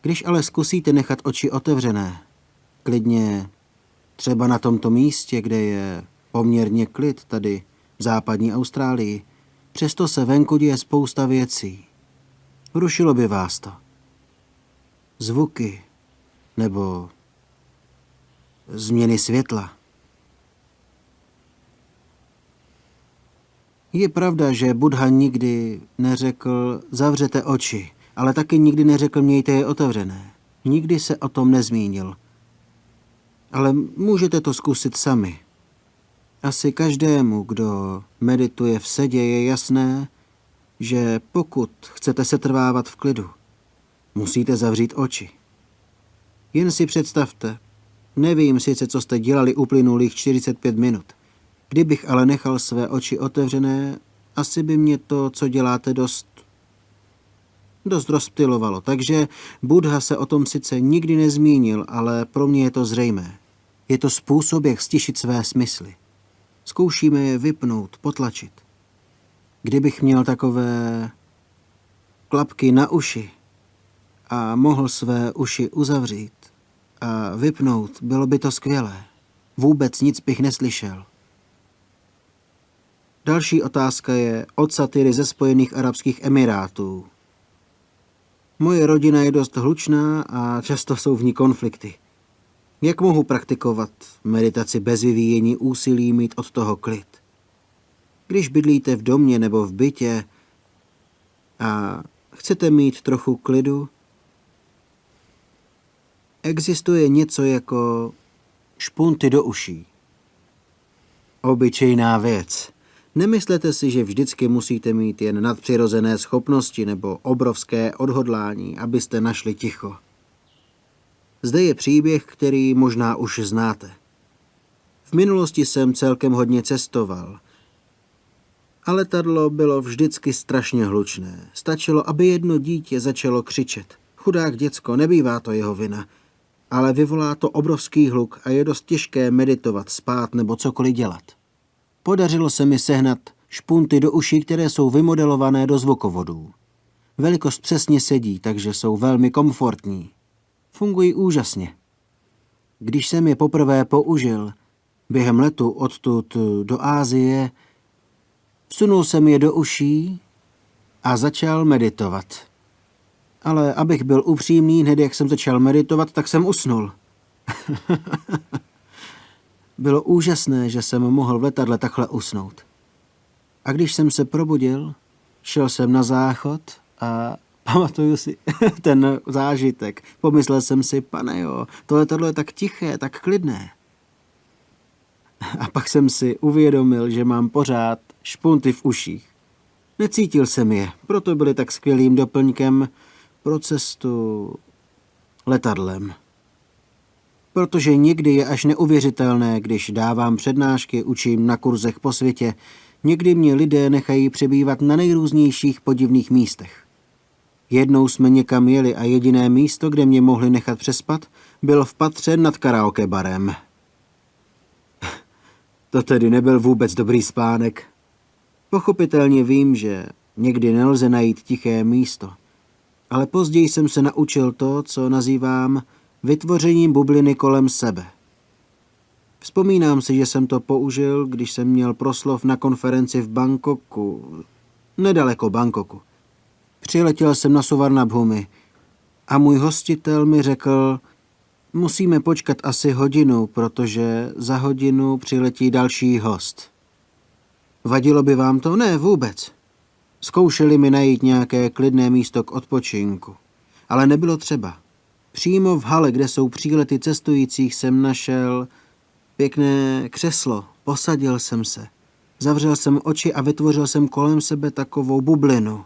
Když ale zkusíte nechat oči otevřené, klidně třeba na tomto místě, kde je poměrně klid, tady v západní Austrálii, přesto se venku děje spousta věcí. Rušilo by vás to. Zvuky nebo změny světla. Je pravda, že Buddha nikdy neřekl zavřete oči, ale taky nikdy neřekl mějte je otevřené. Nikdy se o tom nezmínil. Ale můžete to zkusit sami. Asi každému, kdo medituje v sedě, je jasné, že pokud chcete setrvávat v klidu, musíte zavřít oči. Jen si představte, nevím sice, co jste dělali uplynulých 45 minut, kdybych ale nechal své oči otevřené, asi by mě to, co děláte, dost rozptylovalo. Takže Buddha se o tom sice nikdy nezmínil, ale pro mě je to zřejmé. Je to způsob, jak stišit své smysly. Zkoušíme je vypnout, potlačit. Kdybych měl takové klapky na uši a mohl své uši uzavřít a vypnout, bylo by to skvělé. Vůbec nic bych neslyšel. Další otázka je od Satyry ze Spojených arabských emirátů. Moje rodina je dost hlučná a často jsou v ní konflikty. Jak mohu praktikovat meditaci bez vyvíjení úsilí mít od toho klid? Když bydlíte v domě nebo v bytě a chcete mít trochu klidu, existuje něco jako špunty do uší. Obyčejná věc. Nemyslete si, že vždycky musíte mít jen nadpřirozené schopnosti nebo obrovské odhodlání, abyste našli ticho. Zde je příběh, který možná už znáte. V minulosti jsem celkem hodně cestoval. A letadlo bylo vždycky strašně hlučné. Stačilo, aby jedno dítě začalo křičet. Chudák děcko, nebývá to jeho vina. Ale vyvolá to obrovský hluk a je dost těžké meditovat, spát nebo cokoliv dělat. Podařilo se mi sehnat špunty do uší, které jsou vymodelované do zvukovodů. Velikost přesně sedí, takže jsou velmi komfortní. Fungují úžasně. Když jsem je poprvé použil, během letu odtud do Ázie, vsunul jsem je do uší a začal meditovat. Ale abych byl upřímný, hned jak jsem začal meditovat, tak jsem usnul. Bylo úžasné, že jsem mohl v letadle takhle usnout. A když jsem se probudil, šel jsem na záchod a pamatuju si ten zážitek. Pomyslel jsem si, pane jo, to letadlo je tak tiché, tak klidné. A pak jsem si uvědomil, že mám pořád špunty v uších. Necítil jsem je, proto byly tak skvělým doplňkem pro cestu letadlem. Protože někdy je až neuvěřitelné, když dávám přednášky, učím na kurzech po světě, někdy mě lidé nechají přebývat na nejrůznějších podivných místech. Jednou jsme někam jeli a jediné místo, kde mě mohli nechat přespat, bylo v patře nad karaoke barem. To tedy nebyl vůbec dobrý spánek. Pochopitelně vím, že někdy nelze najít tiché místo, ale později jsem se naučil to, co nazývám vytvořením bubliny kolem sebe. Vzpomínám si, že jsem to použil, když jsem měl proslov na konferenci v Bangkoku, nedaleko Bangkoku. Přiletěl jsem na Suvarnabhumi a můj hostitel mi řekl, musíme počkat asi hodinu, protože za hodinu přiletí další host. Vadilo by vám to? Ne, vůbec. Zkoušeli mi najít nějaké klidné místo k odpočinku, ale nebylo třeba. Přímo v hale, kde jsou přílety cestujících, jsem našel pěkné křeslo, posadil jsem se, zavřel jsem oči a vytvořil jsem kolem sebe takovou bublinu.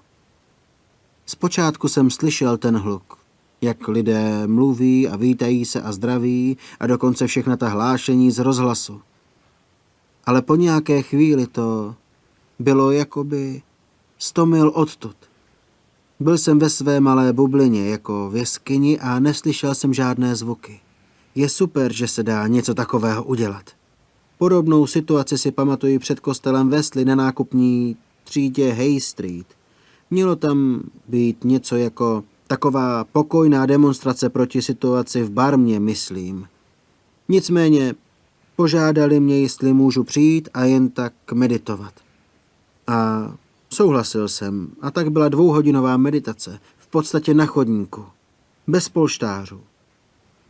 Zpočátku jsem slyšel ten hluk, jak lidé mluví a vítají se a zdraví a dokonce všechna ta hlášení z rozhlasu. Ale po nějaké chvíli to bylo jakoby 100 mil odtud. Byl jsem ve své malé bublině, jako v jeskyni, a neslyšel jsem žádné zvuky. Je super, že se dá něco takového udělat. Podobnou situaci si pamatuju před kostelem Wesley na nákupní třídě Hay Street. Mělo tam být něco jako taková pokojná demonstrace proti situaci v Barmě, myslím. Nicméně požádali mě, jestli můžu přijít a jen tak meditovat. A souhlasil jsem. A tak byla 2hodinová meditace, v podstatě na chodníku, bez polštářů.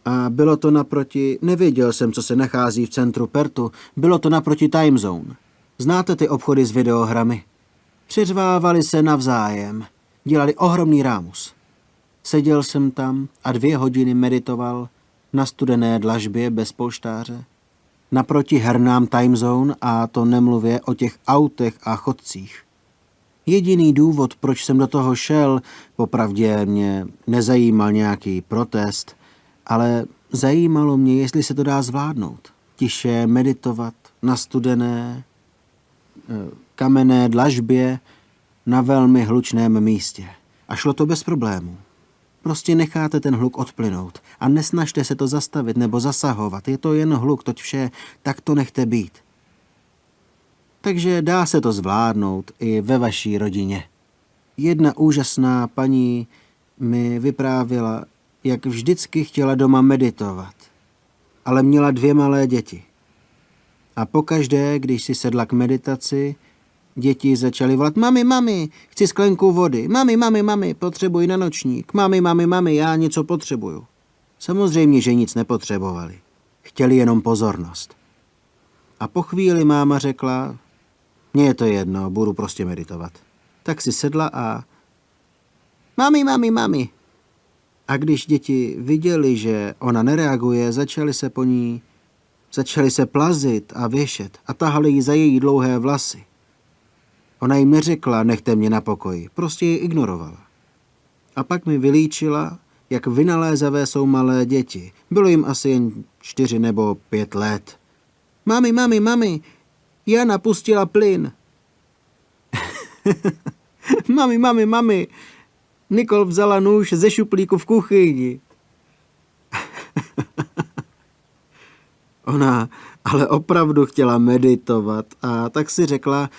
A bylo to naproti, nevěděl jsem, co se nachází v centru Perthu, bylo to naproti timezone. Znáte ty obchody s videohrami? Přiřvávali se navzájem, dělali ohromný rámus. Seděl jsem tam a 2 hodiny meditoval na studené dlažbě bez polštáře, naproti hernám timezone, a to nemluvě o těch autech a chodcích. Jediný důvod, proč jsem do toho šel, popravdě mě nezajímal nějaký protest, ale zajímalo mě, jestli se to dá zvládnout. Tiše meditovat na studené kamenné dlažbě na velmi hlučném místě. A šlo to bez problémů. Prostě necháte ten hluk odplynout a nesnažte se to zastavit nebo zasahovat. Je to jen hluk, toť vše, tak to nechte být. Takže dá se to zvládnout i ve vaší rodině. Jedna úžasná paní mi vyprávěla, jak vždycky chtěla doma meditovat, ale měla 2 malé děti. A pokaždé, když si sedla k meditaci, děti začaly volat, mami, mami, chci sklenku vody, mami, mami, mami, potřebuji na nočník, mami, mami, mami, já něco potřebuju. Samozřejmě, že nic nepotřebovali, chtěli jenom pozornost. A po chvíli máma řekla, mně je to jedno, budu prostě meditovat. Tak si sedla a mami, mami, mami. A když děti viděli, že ona nereaguje, začaly se plazit a věšet a tahali ji za její dlouhé vlasy. Ona jim neřekla, nechte mě na pokoji, prostě ji ignorovala. A pak mi vylíčila, jak vynalézavé jsou malé děti. Bylo jim asi jen 4 nebo 5 let. Mami, mami, mami, Jana pustila plyn. Mami, Nikol vzala nůž ze šuplíku v kuchyni. Ona ale opravdu chtěla meditovat a tak si řekla,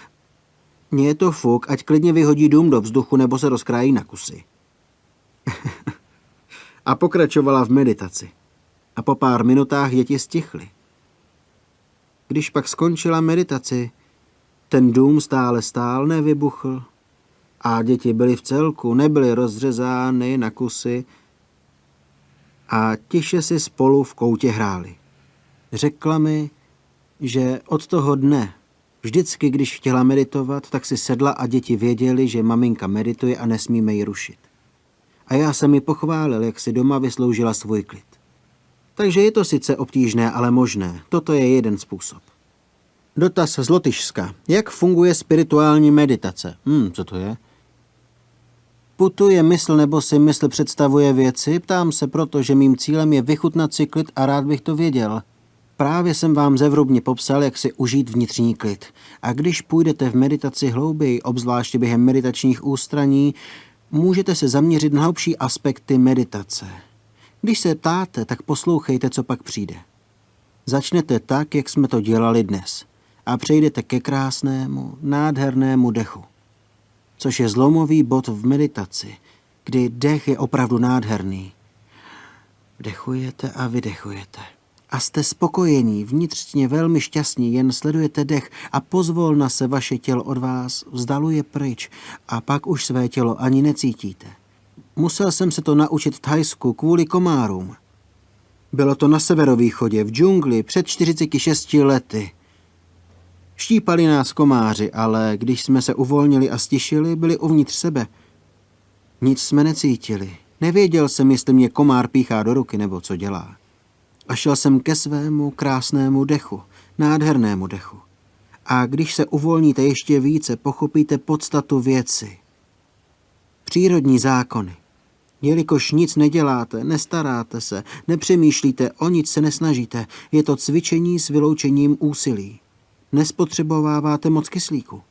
mně je to fuk, ať klidně vyhodí dům do vzduchu nebo se rozkrájí na kusy. A pokračovala v meditaci. A po pár minutách děti stichly. Když pak skončila meditaci, ten dům stál, nevybuchl. A děti byly v celku, nebyly rozřezány na kusy a tiše si spolu v koutě hráli. Řekla mi, že od toho dne vždycky, když chtěla meditovat, tak si sedla a děti věděli, že maminka medituje a nesmíme ji rušit. A já jsem ji pochválil, jak si doma vysloužila svůj klid. Takže je to sice obtížné, ale možné. Toto je jeden způsob. Dotaz z Lotyšska. Jak funguje spirituální meditace? Co to je? Putuje mysl nebo si mysl představuje věci? Ptám se proto, že mým cílem je vychutnat si klid a rád bych to věděl. Právě jsem vám zevrubně popsal, jak si užít vnitřní klid. A když půjdete v meditaci hlouběji, obzvláště během meditačních ústraní, můžete se zaměřit na hlubší aspekty meditace. Když se ptáte, tak poslouchejte, co pak přijde. Začněte tak, jak jsme to dělali dnes. A přejdete ke krásnému, nádhernému dechu. Což je zlomový bod v meditaci, kdy dech je opravdu nádherný. Vdechujete a vydechujete. A jste spokojení, vnitřně velmi šťastní, jen sledujete dech a pozvolna se vaše tělo od vás vzdaluje pryč a pak už své tělo ani necítíte. Musel jsem se to naučit v Thajsku kvůli komárům. Bylo to na severovýchodě, v džungli, před 46 lety. Štípali nás komáři, ale když jsme se uvolnili a stišili, byli uvnitř sebe. Nic jsme necítili. Nevěděl jsem, jestli mě komár píchá do ruky nebo co dělá. A šel jsem ke svému krásnému dechu, nádhernému dechu. A když se uvolníte ještě více, pochopíte podstatu věci. Přírodní zákony. Jelikož nic neděláte, nestaráte se, nepřemýšlíte, o nic se nesnažíte, je to cvičení s vyloučením úsilí. Nespotřebováváte moc kyslíku.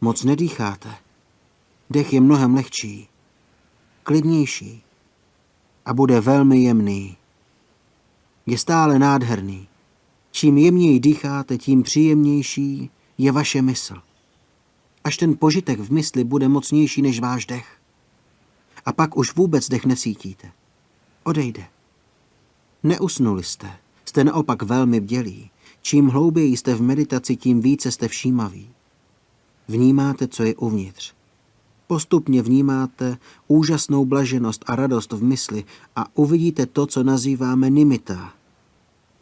Moc nedýcháte. Dech je mnohem lehčí, klidnější a bude velmi jemný. Je stále nádherný. Čím jemněji dýcháte, tím příjemnější je vaše mysl. Až ten požitek v mysli bude mocnější než váš dech. A pak už vůbec dech necítíte. Odejde. Neusnuli jste. Jste naopak velmi bdělí. Čím hlouběji jste v meditaci, tím více jste všímaví. Vnímáte, co je uvnitř. Postupně vnímáte úžasnou blaženost a radost v mysli a uvidíte to, co nazýváme nimitta.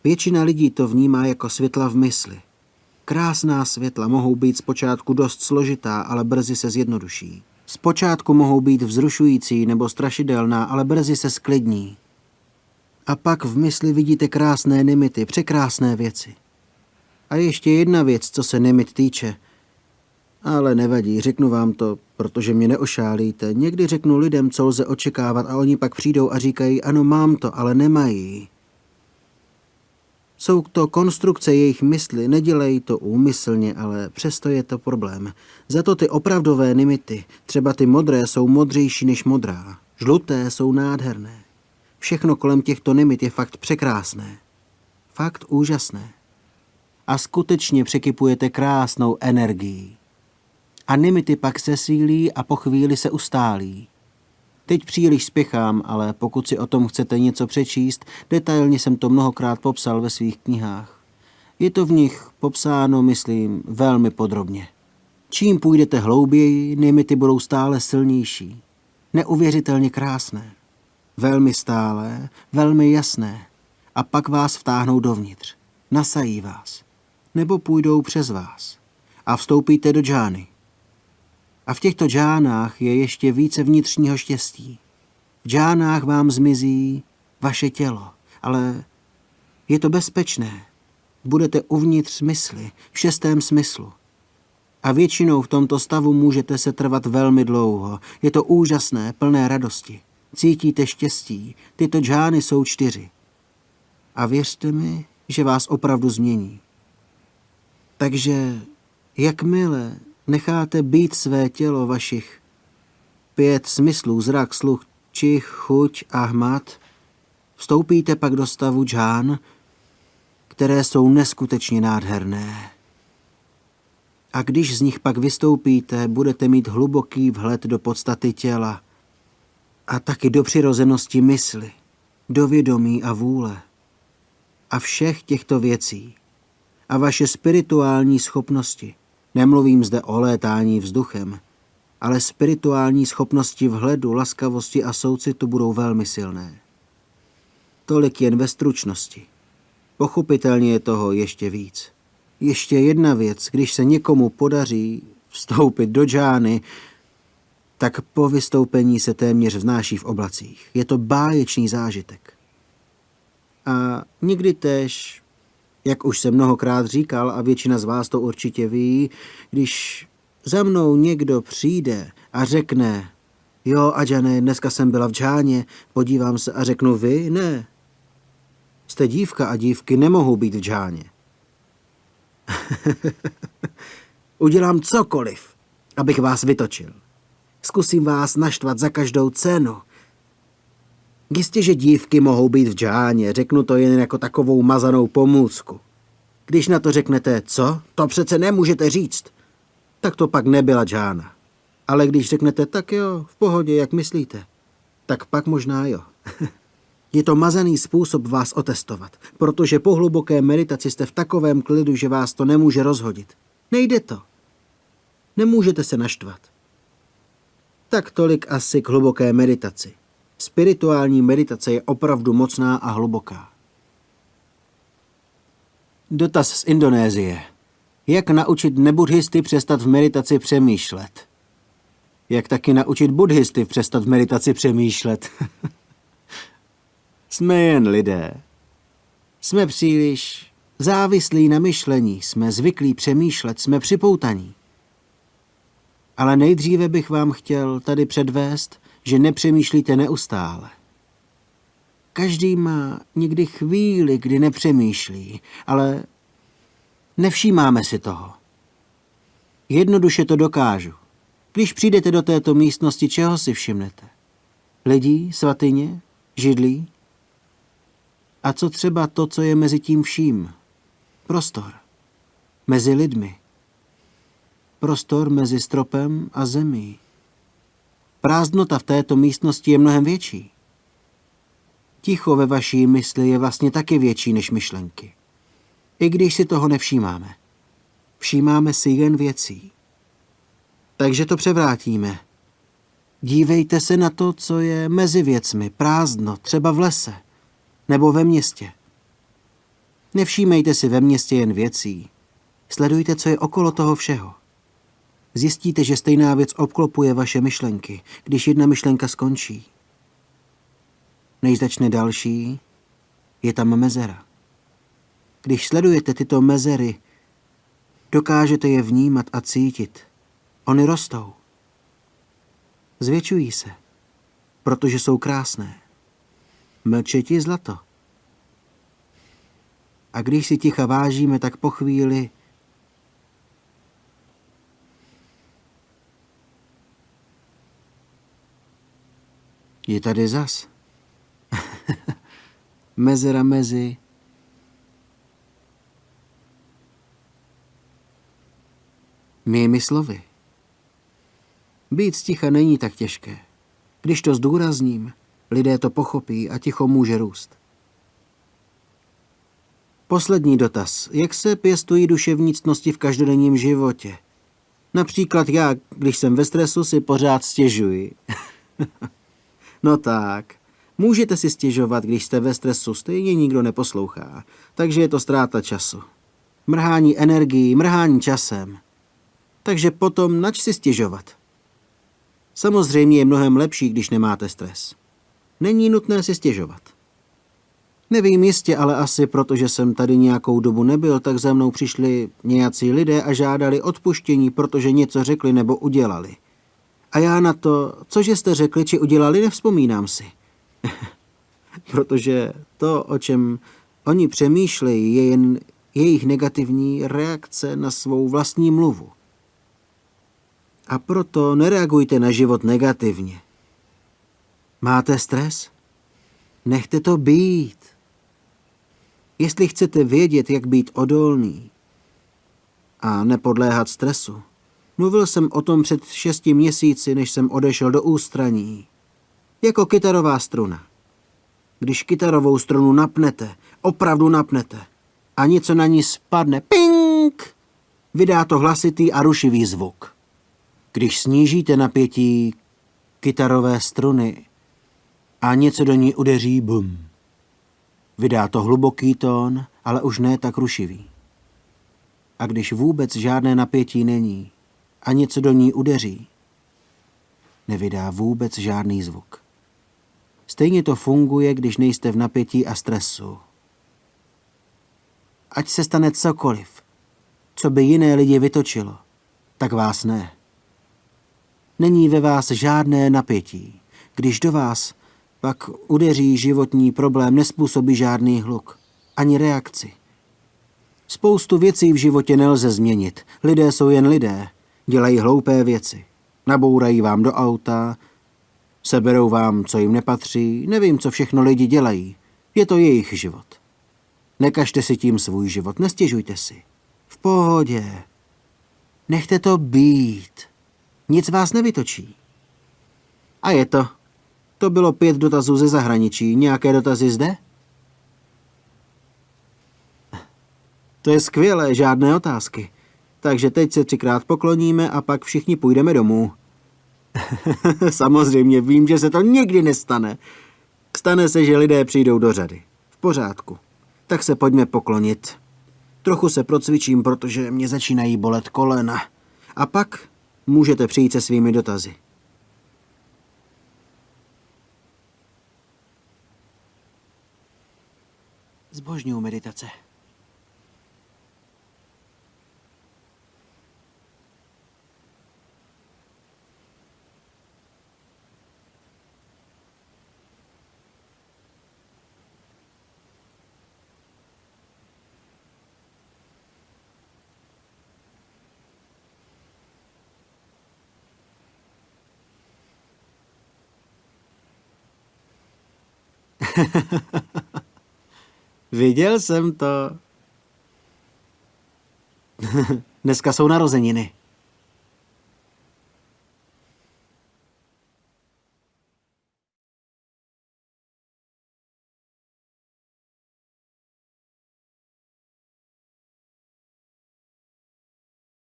Většina lidí to vnímá jako světla v mysli. Krásná světla mohou být zpočátku dost složitá, ale brzy se zjednoduší. Zpočátku mohou být vzrušující nebo strašidelná, ale brzy se sklidní. A pak v mysli vidíte krásné nimity, překrásné věci. A ještě jedna věc, co se nimit týče. Ale nevadí, řeknu vám to, protože mě neošálíte. Někdy řeknu lidem, co lze očekávat a oni pak přijdou a říkají, ano, mám to, ale nemají. Jsou to konstrukce jejich mysli, nedělají to úmyslně, ale přesto je to problém. Za to ty opravdové nimity, třeba ty modré, jsou modřejší než modrá. Žluté jsou nádherné. Všechno kolem těchto nimit je fakt překrásné. Fakt úžasné. A skutečně překypujete krásnou energií. A nimity pak sesílí a po chvíli se ustálí. Teď příliš spěchám, ale pokud si o tom chcete něco přečíst, detailně jsem to mnohokrát popsal ve svých knihách. Je to v nich popsáno, myslím, velmi podrobně. Čím půjdete hlouběji, nimity budou stále silnější. Neuvěřitelně krásné. Velmi stálé, velmi jasné. A pak vás vtáhnou dovnitř. Nasají vás. Nebo půjdou přes vás. A vstoupíte do džány. A v těchto džánách je ještě více vnitřního štěstí. V džánách vám zmizí vaše tělo, ale je to bezpečné. Budete uvnitř mysli, v šestém smyslu. A většinou v tomto stavu můžete se trvat velmi dlouho. Je to úžasné, plné radosti. Cítíte štěstí. Tyto džány jsou 4. A věřte mi, že vás opravdu změní. Takže jakmile necháte být své tělo vašich 5 smyslů, zrak, sluch, čich, chuť a hmat, vstoupíte pak do stavu džán, které jsou neskutečně nádherné. A když z nich pak vystoupíte, budete mít hluboký vhled do podstaty těla a taky do přirozenosti mysli, do vědomí a vůle a všech těchto věcí a vaše spirituální schopnosti. Nemluvím zde o létání vzduchem, ale spirituální schopnosti vhledu, laskavosti a soucitu budou velmi silné. Tolik jen ve stručnosti. Pochopitelně je toho ještě víc. Ještě jedna věc, když se někomu podaří vstoupit do džány, tak po vystoupení se téměř vznáší v oblacích. Je to báječný zážitek. A někdy též, jak už jsem mnohokrát říkal, a většina z vás to určitě ví, když za mnou někdo přijde a řekne, jo, Adžane, dneska jsem byla v džáně, podívám se a řeknu, vy ne. Jste dívka a dívky nemohou být v džáně. Udělám cokoliv, abych vás vytočil. Zkusím vás naštvat za každou cenu. Jistě, že dívky mohou být v džáně, řeknu to jen jako takovou mazanou pomůcku. Když na to řeknete, co? To přece nemůžete říct. Tak to pak nebyla džána. Ale když řeknete, tak jo, v pohodě, jak myslíte, tak pak možná jo. Je to mazaný způsob vás otestovat, protože po hluboké meditaci jste v takovém klidu, že vás to nemůže rozhodit. Nejde to. Nemůžete se naštvat. Tak tolik asi k hluboké meditaci. Spirituální meditace je opravdu mocná a hluboká. Dotaz z Indonésie. Jak naučit nebudhisty přestat v meditaci přemýšlet? Jak taky naučit buddhisty přestat v meditaci přemýšlet? Jsme jen lidé. Jsme příliš závislí na myšlení, jsme zvyklí přemýšlet, jsme připoutaní. Ale nejdříve bych vám chtěl tady předvést, že nepřemýšlíte neustále. Každý má někdy chvíli, kdy nepřemýšlí, ale nevšímáme si toho. Jednoduše to dokážu. Když přijdete do této místnosti, čeho si všimnete? Lidí, svatyně, židlí? A co třeba to, co je mezi tím vším? Prostor. Mezi lidmi. Prostor mezi stropem a zemí. Prázdnota v této místnosti je mnohem větší. Ticho ve vaší mysli je vlastně taky větší než myšlenky. I když si toho nevšímáme. Všímáme si jen věcí. Takže to převrátíme. Dívejte se na to, co je mezi věcmi, prázdno, třeba v lese nebo ve městě. Nevšímejte si ve městě jen věcí. Sledujte, co je okolo toho všeho. Zjistíte, že stejná věc obklopuje vaše myšlenky. Když jedna myšlenka skončí, než začne další, je tam mezera. Když sledujete tyto mezery, dokážete je vnímat a cítit. Ony rostou. Zvětšují se, protože jsou krásné. Mlčetí zlato. A když si ticha vážíme, tak po chvíli je tady zas. Mezera mezi mými slovy. Být ticha není tak těžké. Když to zdůrazním, lidé to pochopí a ticho může růst. Poslední dotaz. Jak se pěstují duševní ctnosti v každodenním životě? Například já, když jsem ve stresu, si pořád stěžuji. No tak, můžete si stěžovat, když jste ve stresu, stejně nikdo neposlouchá. Takže je to ztráta času. Mrhání energií, mrhání časem. Takže potom nač si stěžovat. Samozřejmě je mnohem lepší, když nemáte stres. Není nutné si stěžovat. Nevím jistě, ale asi protože jsem tady nějakou dobu nebyl, tak za mnou přišli nějací lidé a žádali odpuštění, protože něco řekli nebo udělali. A já na to, cože jste řekli či udělali, nevzpomínám si. Protože to, o čem oni přemýšlejí, je jen jejich negativní reakce na svou vlastní mluvu. A proto nereagujte na život negativně. Máte stres? Nechte to být. Jestli chcete vědět, jak být odolný a nepodléhat stresu, mluvil jsem o tom před 6 měsíci, než jsem odešel do ústraní. Jako kytarová struna. Když kytarovou strunu napnete, opravdu napnete, a něco na ní spadne, ping, vydá to hlasitý a rušivý zvuk. Když snížíte napětí kytarové struny a něco do ní udeří, bum, vydá to hluboký tón, ale už ne tak rušivý. A když vůbec žádné napětí není a něco do ní udeří, nevydá vůbec žádný zvuk. Stejně to funguje, když nejste v napětí a stresu. Ať se stane cokoliv, co by jiné lidi vytočilo, tak vás ne. Není ve vás žádné napětí. Když do vás pak udeří životní problém, nespůsobí žádný hluk, ani reakci. Spoustu věcí v životě nelze změnit. Lidé jsou jen lidé, dělají hloupé věci. Nabourají vám do auta, seberou vám, co jim nepatří, nevím, co všechno lidi dělají. Je to jejich život. Nekažte si tím svůj život, nestěžujte si. V pohodě. Nechte to být. Nic vás nevytočí. A je to. To bylo 5 dotazů ze zahraničí. Nějaké dotazy zde? To je skvělé, žádné otázky. Takže teď se 3krát pokloníme a pak všichni půjdeme domů. Samozřejmě vím, že se to nikdy nestane. Stane se, že lidé přijdou do řady. V pořádku. Tak se pojďme poklonit. Trochu se procvičím, protože mě začínají bolet kolena. A pak můžete přijít se svými dotazy. Zbožňuji meditace. Viděl jsem to. Dneska jsou narozeniny.